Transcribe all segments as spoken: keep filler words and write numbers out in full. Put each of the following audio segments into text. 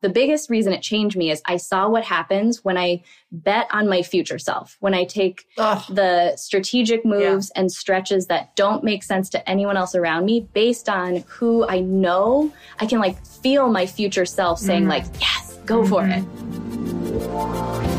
The biggest reason it changed me is I saw what happens when I bet on my future self, when I take Ugh. the strategic moves yeah. and stretches that don't make sense to anyone else around me based on who I know. I can like feel my future self saying mm-hmm. like, yes, go mm-hmm. for it.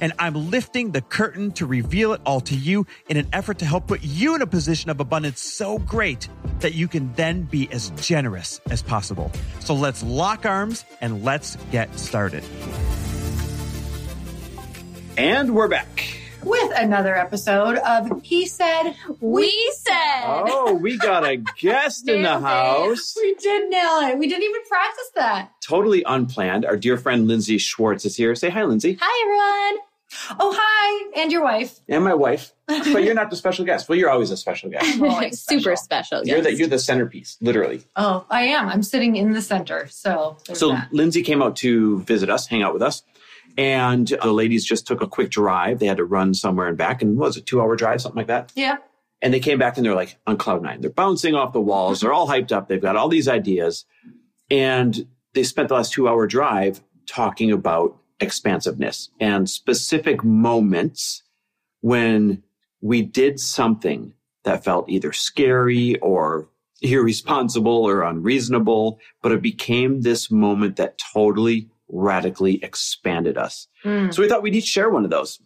And I'm lifting the curtain to reveal it all to you in an effort to help put you in a position of abundance so great that you can then be as generous as possible. So let's lock arms and let's get started. And we're back with another episode of He Said, We Said. Oh, we got a guest in the house. It. We did nail it. We didn't even practice that. Totally unplanned. Our dear friend Lindsey Schwartz is here. Say hi, Lindsey. Hi, everyone. Oh, hi. And your wife. And my wife. But you're not the special guest. Well, you're always a special guest. Well, special. Super special guest. You're the, you're the centerpiece, literally. Oh, I am. I'm sitting in the center. So So that. Lindsey came out to visit us, hang out with us. And the ladies just took a quick drive. They had to run somewhere and back. And what was it, two-hour drive, something like that? Yeah. And they came back and they're like on cloud nine. They're bouncing off the walls. They're all hyped up. They've got all these ideas. And they spent the last two-hour drive talking about expansiveness and specific moments when we did something that felt either scary or irresponsible or unreasonable, but it became this moment that totally radically expanded us. Mm. So we thought we'd each share one of those.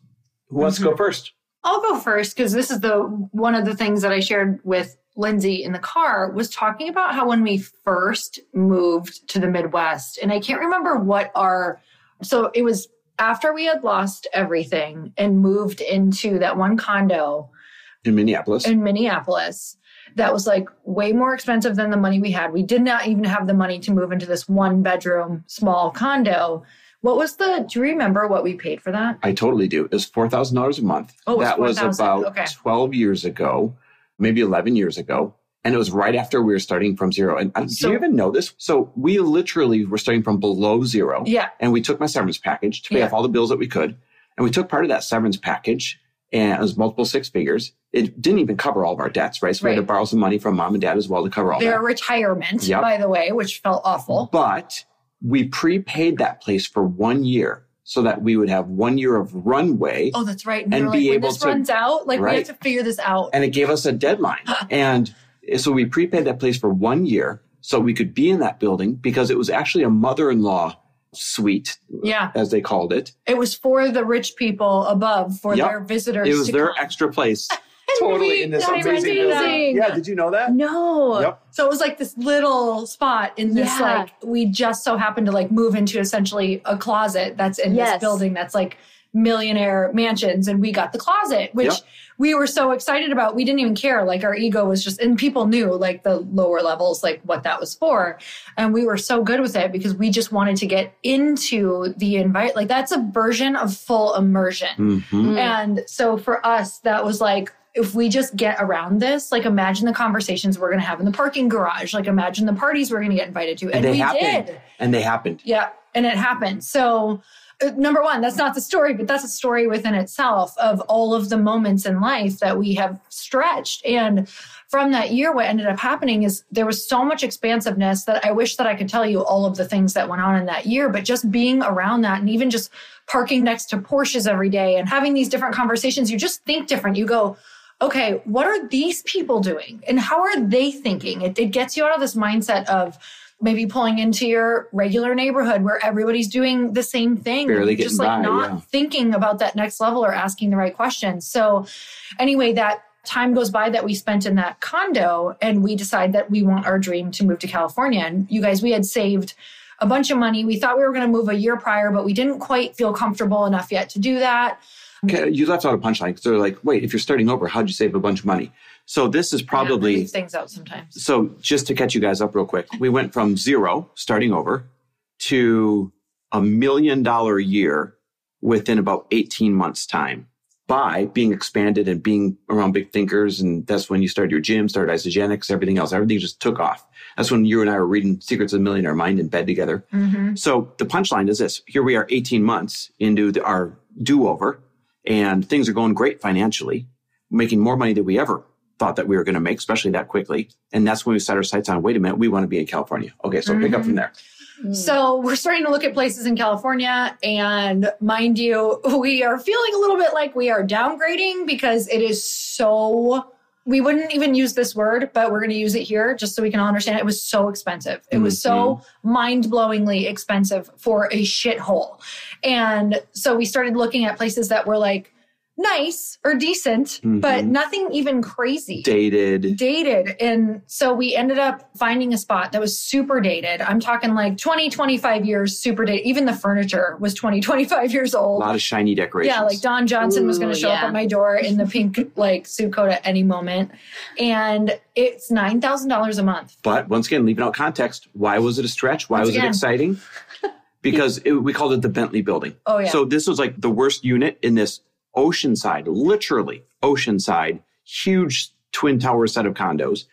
Who wants mm-hmm. to go first? I'll go first, because this is the one of the things that I shared with Lindsey in the car, was talking about how when we first moved to the Midwest, and I can't remember what our So it was after we had lost everything and moved into that one condo in Minneapolis, in Minneapolis, that was like way more expensive than the money we had. We did not even have the money to move into this one bedroom, small condo. What was the, do you remember what we paid for that? I totally do. It was four thousand dollars a month. Oh, that was about okay. twelve years ago, maybe eleven years ago. And it was right after we were starting from zero. And uh, so, do you even know this? So we literally were starting from below zero. Yeah. And we took my severance package to pay yeah. off all the bills that we could. And we took part of that severance package, and it was multiple six figures. It didn't even cover all of our debts, right? So right. we had to borrow some money from mom and dad as well to cover all Their that. Their retirement, yep. by the way, which felt awful. But we prepaid that place for one year, so that we would have one year of runway. Oh, that's right. And, and be like, able when this to, runs out, like right? we have to figure this out. And it gave us a deadline. and... So we prepaid that place for one year so we could be in that building, because it was actually a mother-in-law suite, yeah. as they called it. It was for the rich people above, for yep. their visitors. It was to their come. Extra place. Totally in this amazing building. Yeah, did you know that? No. Yep. So it was like this little spot in this, yeah. like, we just so happened to like move into essentially a closet that's in yes. this building that's like millionaire mansions, and we got the closet, which yep. we were so excited about. We didn't even care. Like our ego was just, and people knew like the lower levels, like what that was for. And we were so good with it because we just wanted to get into the invite. Like that's a version of full immersion. Mm-hmm. And so for us, that was like, if we just get around this, like imagine the conversations we're going to have in the parking garage. Like imagine the parties we're going to get invited to. And, and they we happened. did. And they happened. Yeah. And it happened. So number one, that's not the story, but that's a story within itself of all of the moments in life that we have stretched. And from that year, what ended up happening is there was so much expansiveness that I wish that I could tell you all of the things that went on in that year, but just being around that and even just parking next to Porsches every day and having these different conversations, you just think different. You go, okay, what are these people doing? And how are they thinking? It, it gets you out of this mindset of maybe pulling into your regular neighborhood where everybody's doing the same thing. Barely getting just like by, not yeah. thinking about that next level or asking the right questions. So anyway, that time goes by that we spent in that condo, and we decide that we want our dream to move to California. And you guys, we had saved a bunch of money. We thought we were going to move a year prior, but we didn't quite feel comfortable enough yet to do that. You left out a punchline because they're like, wait, if you're starting over, how'd you save a bunch of money? So this is probably... I leave things out sometimes. So just to catch you guys up real quick, we went from zero, starting over, to a million dollar a year within about eighteen months time by being expanded and being around big thinkers. And that's when you started your gym, started Isagenix, everything else. Everything just took off. That's when you and I were reading Secrets of the Millionaire Mind in bed together. Mm-hmm. So the punchline is this. Here we are eighteen months into the, our do-over, and things are going great financially, making more money than we ever thought that we were going to make, especially that quickly. And that's when we set our sights on, wait a minute, we want to be in California. Okay, so mm-hmm. pick up from there. So we're starting to look at places in California, and mind you, we are feeling a little bit like we are downgrading because it is so, we wouldn't even use this word, but we're going to use it here just so we can all understand it. It was so expensive. It mm-hmm. was so mind-blowingly expensive for a shithole. And so we started looking at places that were like nice or decent, mm-hmm. but nothing even crazy. Dated. Dated. And so we ended up finding a spot that was super dated. I'm talking like twenty, twenty-five years super dated. Even the furniture was twenty, twenty-five years old. A lot of shiny decorations. Yeah, like Don Johnson Ooh, was going to show yeah. up at my door in the pink like suit coat at any moment. And it's nine thousand dollars a month. But once again, leaving out context, why was it a stretch? Why once was again. it exciting? Because it, we called it the Bentley building. Oh, yeah. So this was like the worst unit in this Oceanside, literally Oceanside, huge twin tower set of condos.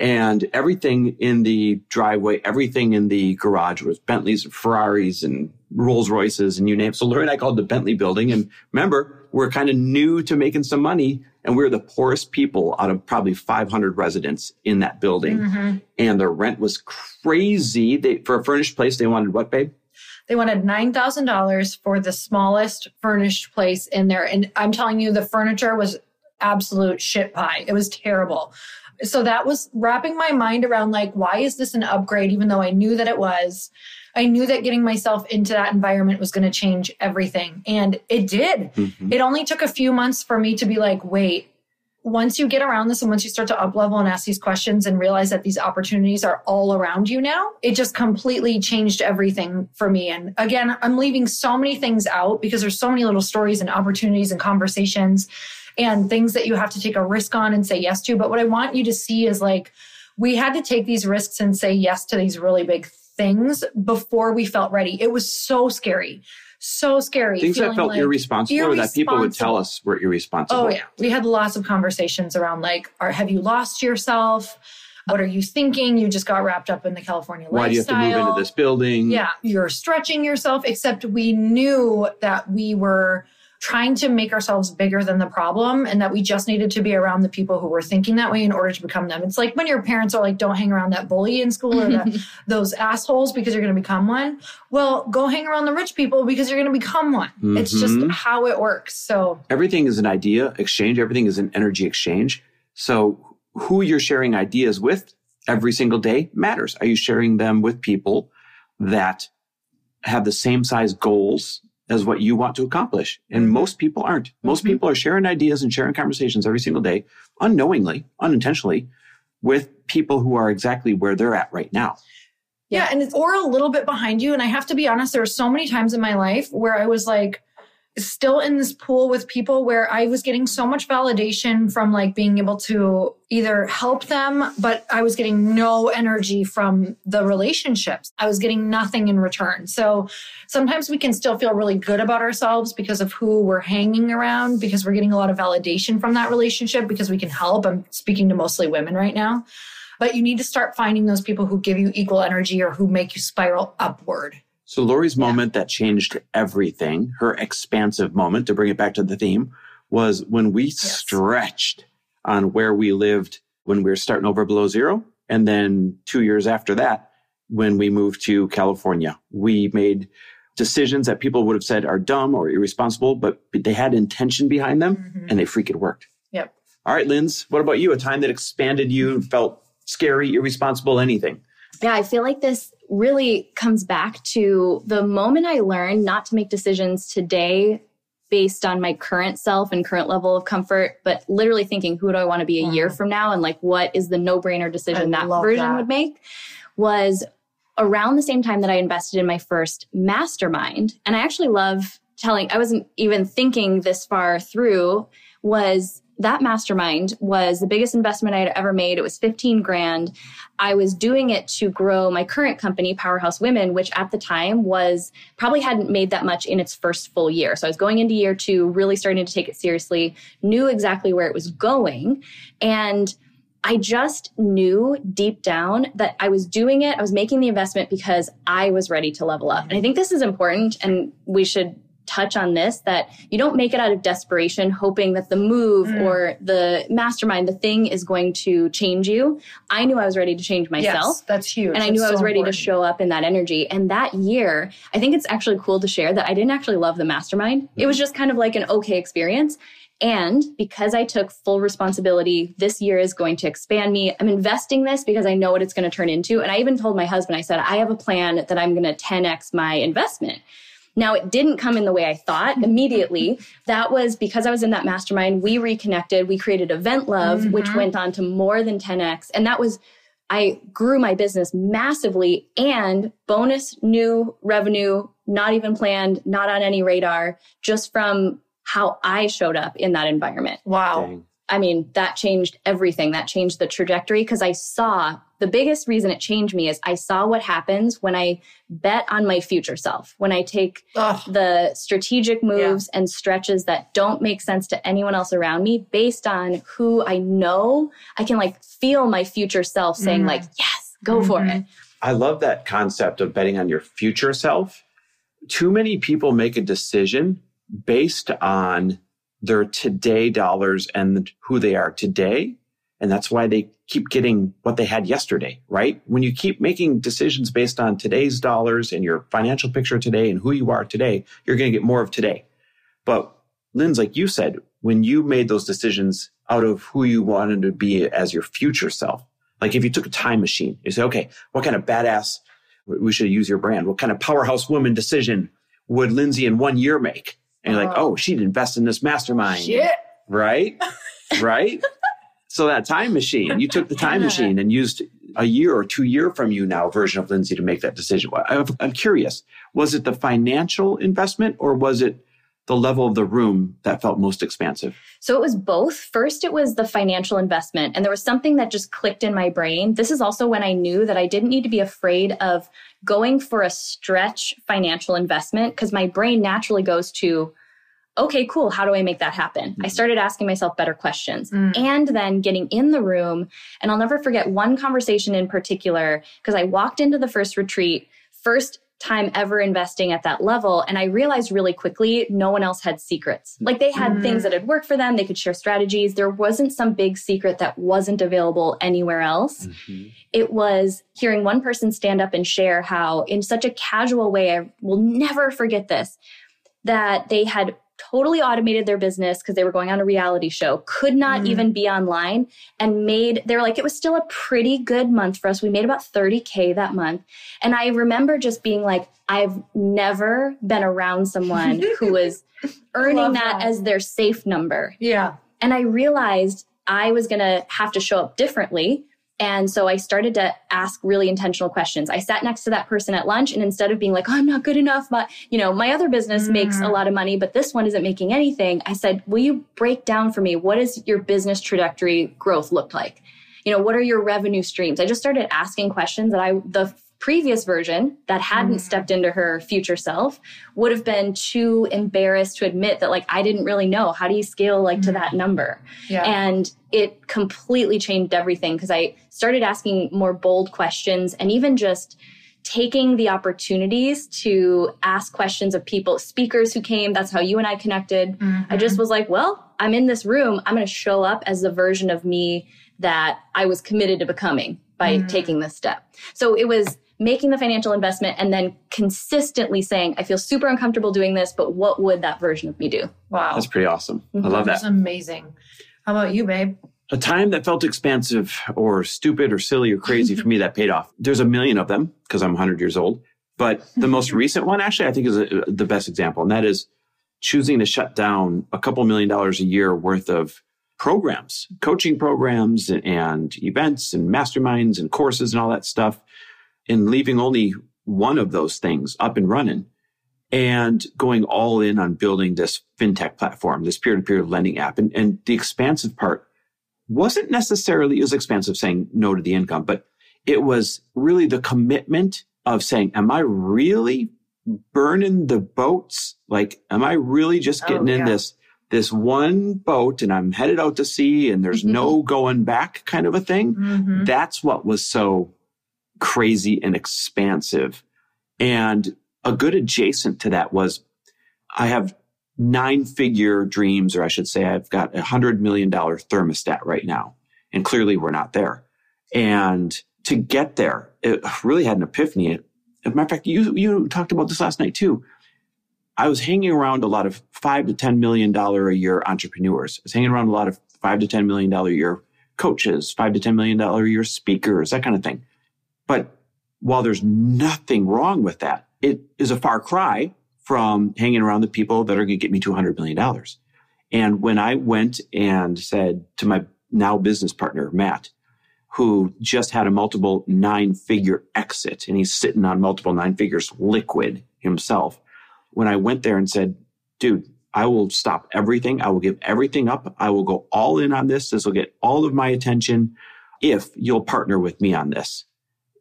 And everything in the driveway, everything in the garage was Bentleys and Ferraris and Rolls Royces and you name it. So Lori and I called the Bentley building. And remember, we're kind of new to making some money. And we were the poorest people out of probably five hundred residents in that building. Mm-hmm. And the rent was crazy. They, for a furnished place, they wanted what, babe? They wanted nine thousand dollars for the smallest furnished place in there. And I'm telling you, the furniture was absolute shit pie. It was terrible. So that was wrapping my mind around like, why is this an upgrade? Even though I knew that it was, I knew that getting myself into that environment was going to change everything. And it did. Mm-hmm. It only took a few months for me to be like, wait, once you get around this and once you start to up level and ask these questions and realize that these opportunities are all around you now, it just completely changed everything for me. And again, I'm leaving so many things out because there's so many little stories and opportunities and conversations and things that you have to take a risk on and say yes to. But what I want you to see is like, we had to take these risks and say yes to these really big things before we felt ready. It was so scary. So scary. Things that felt like irresponsible, irresponsible or that people would tell us were irresponsible. Oh, yeah. We had lots of conversations around like, are, have you lost yourself? What are you thinking? You just got wrapped up in the California lifestyle. Why do you have to move into this building? Yeah. You're stretching yourself, except we knew that we were trying to make ourselves bigger than the problem and that we just needed to be around the people who were thinking that way in order to become them. It's like when your parents are like, don't hang around that bully in school or the, those assholes because you're going to become one. Well, go hang around the rich people because you're going to become one. Mm-hmm. It's just how it works. So everything is an idea exchange. Everything is an energy exchange. So who you're sharing ideas with every single day matters. Are you sharing them with people that have the same size goals as what you want to accomplish? And most people aren't. Most mm-hmm. people are sharing ideas and sharing conversations every single day, unknowingly, unintentionally, with people who are exactly where they're at right now. Yeah, yeah. And it's or a little bit behind you. And I have to be honest, there are so many times in my life where I was like, still in this pool with people where I was getting so much validation from like being able to either help them, but I was getting no energy from the relationships. I was getting nothing in return. So sometimes we can still feel really good about ourselves because of who we're hanging around, because we're getting a lot of validation from that relationship because we can help. I'm speaking to mostly women right now, but you need to start finding those people who give you equal energy or who make you spiral upward. So Lori's moment yeah. that changed everything, her expansive moment, to bring it back to the theme, was when we yes. stretched on where we lived when we were starting over below zero. And then two years after that, when we moved to California, we made decisions that people would have said are dumb or irresponsible, but they had intention behind them mm-hmm. and they freaking worked. Yep. All right, Linz, what about you? A time that expanded you, felt scary, irresponsible, anything? Yeah, I feel like this really comes back to the moment I learned not to make decisions today based on my current self and current level of comfort, but literally thinking, who do I want to be a year from now? And like, what is the no-brainer decision that version would make? Was around the same time that I invested in my first mastermind. And I actually love telling, I wasn't even thinking this far through, was that mastermind was the biggest investment I'd ever made. It was fifteen grand. I was doing it to grow my current company, Powerhouse Women, which at the time was probably hadn't made that much in its first full year. So I was going into year two, really starting to take it seriously, knew exactly where it was going. And I just knew deep down that I was doing it. I was making the investment because I was ready to level up. And I think this is important, and we should touch on this, that you don't make it out of desperation, hoping that the move mm. or the mastermind, the thing is going to change you. I knew I was ready to change myself. Yes, that's huge. And I that's knew so I was ready important. to show up in that energy. And that year, I think it's actually cool to share that I didn't actually love the mastermind. Mm. It was just kind of like an okay experience. And because I took full responsibility, this year is going to expand me. I'm investing this because I know what it's going to turn into. And I even told my husband, I said, I have a plan that I'm going to ten X my investment. Now, it didn't come in the way I thought immediately. That was because I was in that mastermind. We reconnected. We created Event Love, mm-hmm. which went on to more than ten X. And that was, I grew my business massively, and bonus new revenue, not even planned, not on any radar, just from how I showed up in that environment. Wow. Dang. I mean, that changed everything. That changed the trajectory, because I saw, the biggest reason it changed me is I saw what happens when I bet on my future self, when I take Ugh. the strategic moves yeah. and stretches that don't make sense to anyone else around me, based on who I know. I can like feel my future self saying mm. like, yes, go mm-hmm. for it. I love that concept of betting on your future self. Too many people make a decision based on their today dollars and who they are today. And that's why they keep getting what they had yesterday, right? When you keep making decisions based on today's dollars and your financial picture today and who you are today, you're going to get more of today. But Lindsey, like you said, when you made those decisions out of who you wanted to be as your future self, like if you took a time machine, you say, okay, what kind of badass, we should use your brand, what kind of powerhouse woman decision would Lindsey in one year make? And you're like, oh, she'd invest in this mastermind. Shit. Right? Right? So that time machine, you took the time machine and used a year or two year from you now version of Lindsey to make that decision. I'm curious, was it the financial investment or was it the level of the room that felt most expansive? So it was both. First, it was the financial investment. And there was something that just clicked in my brain. This is also when I knew that I didn't need to be afraid of going for a stretch financial investment, because my brain naturally goes to, okay, cool, how do I make that happen? Mm-hmm. I started asking myself better questions mm. and then getting in the room. And I'll never forget one conversation in particular, because I walked into the first retreat, first time ever investing at that level. And I realized really quickly, no one else had secrets. Like they had mm. things that had worked for them. They could share strategies. There wasn't some big secret that wasn't available anywhere else. Mm-hmm. It was hearing one person stand up and share how in such a casual way, I will never forget this, that they had totally automated their business because they were going on a reality show, could not mm. even be online, and made, they were like, it was still a pretty good month for us. We made about thirty K that month. And I remember just being like, I've never been around someone who was earning that, that as their safe number. Yeah. And I realized I was going to have to show up differently. And so I started to ask really intentional questions. I sat next to that person at lunch, and instead of being like, oh, I'm not good enough, but you know, my other business mm-hmm. makes a lot of money, but this one isn't making anything. I said, will you break down for me, what does your business trajectory growth look like? You know, what are your revenue streams? I just started asking questions that I, the previous version that hadn't mm-hmm. stepped into her future self would have been too embarrassed to admit that, like, I didn't really know. How do you scale like mm-hmm. to that number? Yeah. And it completely changed everything, because I started asking more bold questions, and even just taking the opportunities to ask questions of people, speakers who came. That's how you and I connected. Mm-hmm. I just was like, well, I'm in this room. I'm going to show up as the version of me that I was committed to becoming by mm-hmm. taking this step. So it was making the financial investment and then consistently saying, I feel super uncomfortable doing this, but what would that version of me do? Wow. That's pretty awesome. Mm-hmm. I love that. That's amazing. How about you, babe? A time that felt expansive or stupid or silly or crazy for me that paid off. There's a million of them because I'm one hundred years old. But the most recent one actually I think is a, the best example. And that is choosing to shut down a couple million dollars a year worth of programs, coaching programs and, and events and masterminds and courses and all that stuff, and leaving only one of those things up and running. and going all in on building this fintech platform, this peer-to-peer lending app. And, and the expansive part wasn't necessarily, it was expansive saying no to the income, but it was really the commitment of saying, am I really burning the boats? Like, am I really just getting oh, yeah. in this, this one boat and I'm headed out to sea and there's mm-hmm. no going back kind of a thing? Mm-hmm. That's what was so crazy and expansive. And a good adjacent to that was I have nine figure dreams, or I should say I've got a hundred million dollar thermostat right now. And clearly we're not there. And to get there, it really had an epiphany. As a matter of fact, you, you talked about this last night too. I was hanging around a lot of five to ten million dollars a year entrepreneurs. I was hanging around a lot of five to ten million dollars a year coaches, five to ten million dollars a year speakers, that kind of thing. But while there's nothing wrong with that, it is a far cry from hanging around the people that are going to get me to one hundred million dollars. And when I went and said to my now business partner, Matt, who just had a multiple nine-figure exit, and he's sitting on multiple nine figures liquid himself, when I went there and said, dude, I will stop everything. I will give everything up. I will go all in on this. This will get all of my attention if you'll partner with me on this.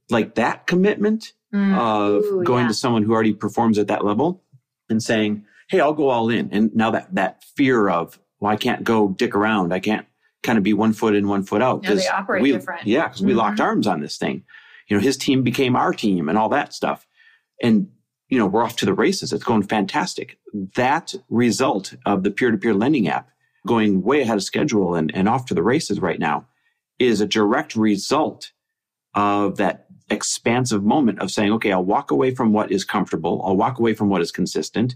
Like that commitment mm. of Ooh, going yeah. to someone who already performs at that level and saying, hey, I'll go all in. And now that that fear of, well, I can't go dick around. I can't kind of be one foot in, one foot out. No, they operate we, different. Yeah, because mm-hmm. we locked arms on this thing. You know, his team became our team and all that stuff. And you know, we're off to the races. It's going fantastic. That result of the peer-to-peer lending app going way ahead of schedule and, and off to the races right now is a direct result of that expansive moment of saying, okay, I'll walk away from what is comfortable. I'll walk away from what is consistent.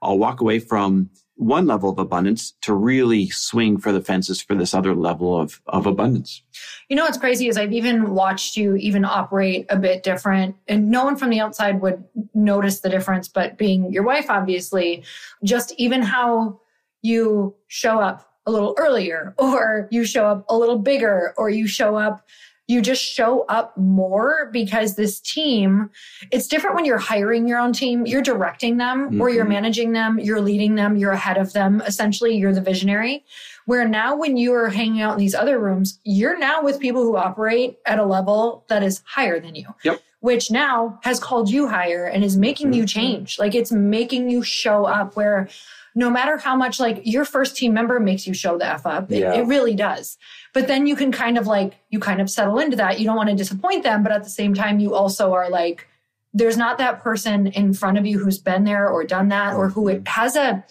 I'll walk away from one level of abundance to really swing for the fences for this other level of, of abundance. You know, what's crazy is I've even watched you even operate a bit different, and no one from the outside would notice the difference, but being your wife, obviously, just even how you show up a little earlier, or you show up a little bigger, or you show up You just show up more, because this team, it's different when you're hiring your own team. You're directing them mm-hmm. or you're managing them. You're leading them. You're ahead of them. Essentially, you're the visionary. Where now when you are hanging out in these other rooms, you're now with people who operate at a level that is higher than you, yep. which now has called you higher and is making mm-hmm. you change. Like it's making you show up where no matter how much like your first team member makes you show the F up, yeah. it, it really does. But then you can kind of like, you kind of settle into that. You don't want to disappoint them. But at the same time, you also are like, there's not that person in front of you who's been there or done that or who it has a,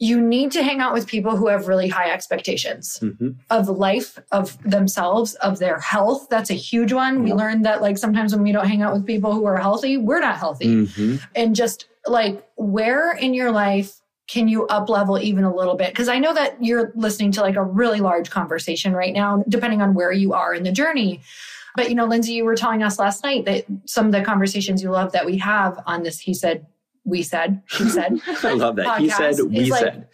you need to hang out with people who have really high expectations mm-hmm. of life, of themselves, of their health. That's a huge one. Yeah. We learned that like sometimes when we don't hang out with people who are healthy, we're not healthy. Mm-hmm. And just like where in your life can you up level even a little bit? Because I know that you're listening to like a really large conversation right now, depending on where you are in the journey. But, you know, Lindsey, you were telling us last night that some of the conversations you love that we have on this, he said, we said, she said. I love that. He said, we like, said.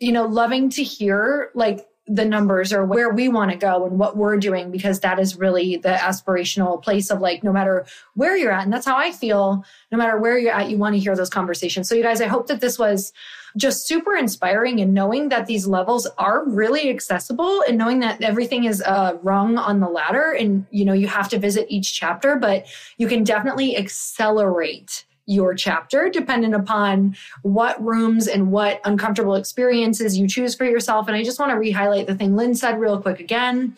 You know, loving to hear like the numbers or where we want to go and what we're doing, because that is really the aspirational place of like, no matter where you're at. And that's how I feel. No matter where you're at, you want to hear those conversations. So you guys, I hope that this was just super inspiring, and knowing that these levels are really accessible and knowing that everything is uh, rung on the ladder, and, you know, you have to visit each chapter, but you can definitely accelerate your chapter dependent upon what rooms and what uncomfortable experiences you choose for yourself. And I just want to re-highlight the thing Lynn said real quick again,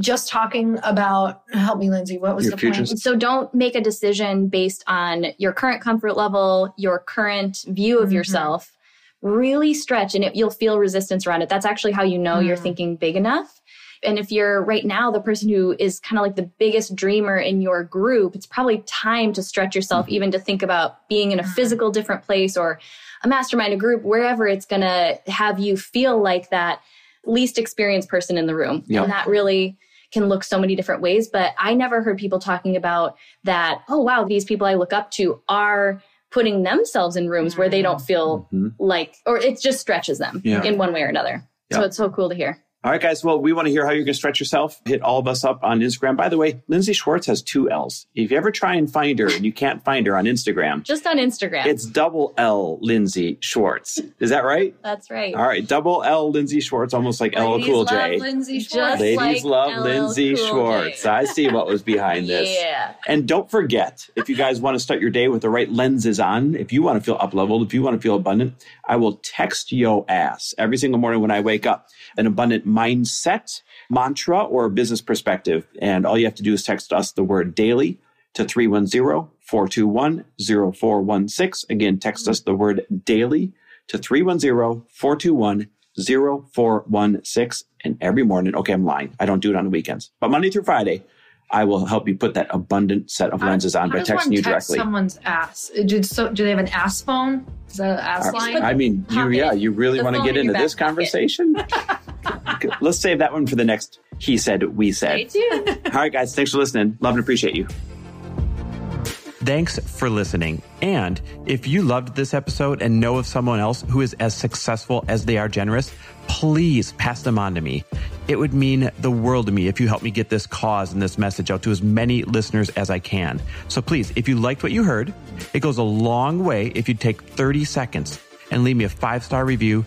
just talking about, help me, Lindsey, what was your the futures. point? So don't make a decision based on your current comfort level, your current view of mm-hmm. yourself. Really stretch, and it, you'll feel resistance around it. That's actually how you know mm. you're thinking big enough. And if you're right now the person who is kind of like the biggest dreamer in your group, it's probably time to stretch yourself, even to think about being in a physical different place or a mastermind, a group, wherever it's going to have you feel like that least experienced person in the room. Yep. And that really can look so many different ways. But I never heard people talking about that. Oh, wow, these people I look up to are putting themselves in rooms where they don't feel mm-hmm. like, or it just stretches them yeah. in one way or another. Yep. So it's so cool to hear. All right, guys. Well, we want to hear how you're going to stretch yourself. Hit all of us up on Instagram. By the way, Lindsey Schwartz has two L's. If you ever try and find her and you can't find her on Instagram. Just on Instagram. It's double L Lindsey Schwartz. Is that right? That's right. All right. Double L Lindsey Schwartz, almost like L L Cool J. Lindsey Schwartz. Ladies love Lindsey Schwartz. I see what was behind this. Yeah. And don't forget, if you guys want to start your day with the right lenses on, if you want to feel up-leveled, if you want to feel abundant, I will text yo ass every single morning when I wake up an abundant mindset, mantra, or business perspective. And all you have to do is text us the word daily to three one zero, four two one, zero four one six. Again, text us the word daily to three one zero, four two one, zero four one six. And every morning, okay, I'm lying. I don't do it on the weekends. But Monday through Friday, I will help you put that abundant set of lenses I, on by texting you text directly. Someone's ass. Did, so, do they have an ass phone? Is that an ass line? I mean, you, yeah, you really want to get into this conversation? Let's save that one for the next He Said, We Said. Stay tuned. All right, guys. Thanks for listening. Love and appreciate you. Thanks for listening. And if you loved this episode and know of someone else who is as successful as they are generous, please pass them on to me. It would mean the world to me if you help me get this cause and this message out to as many listeners as I can. So please, if you liked what you heard, it goes a long way if you take thirty seconds and leave me a five-star review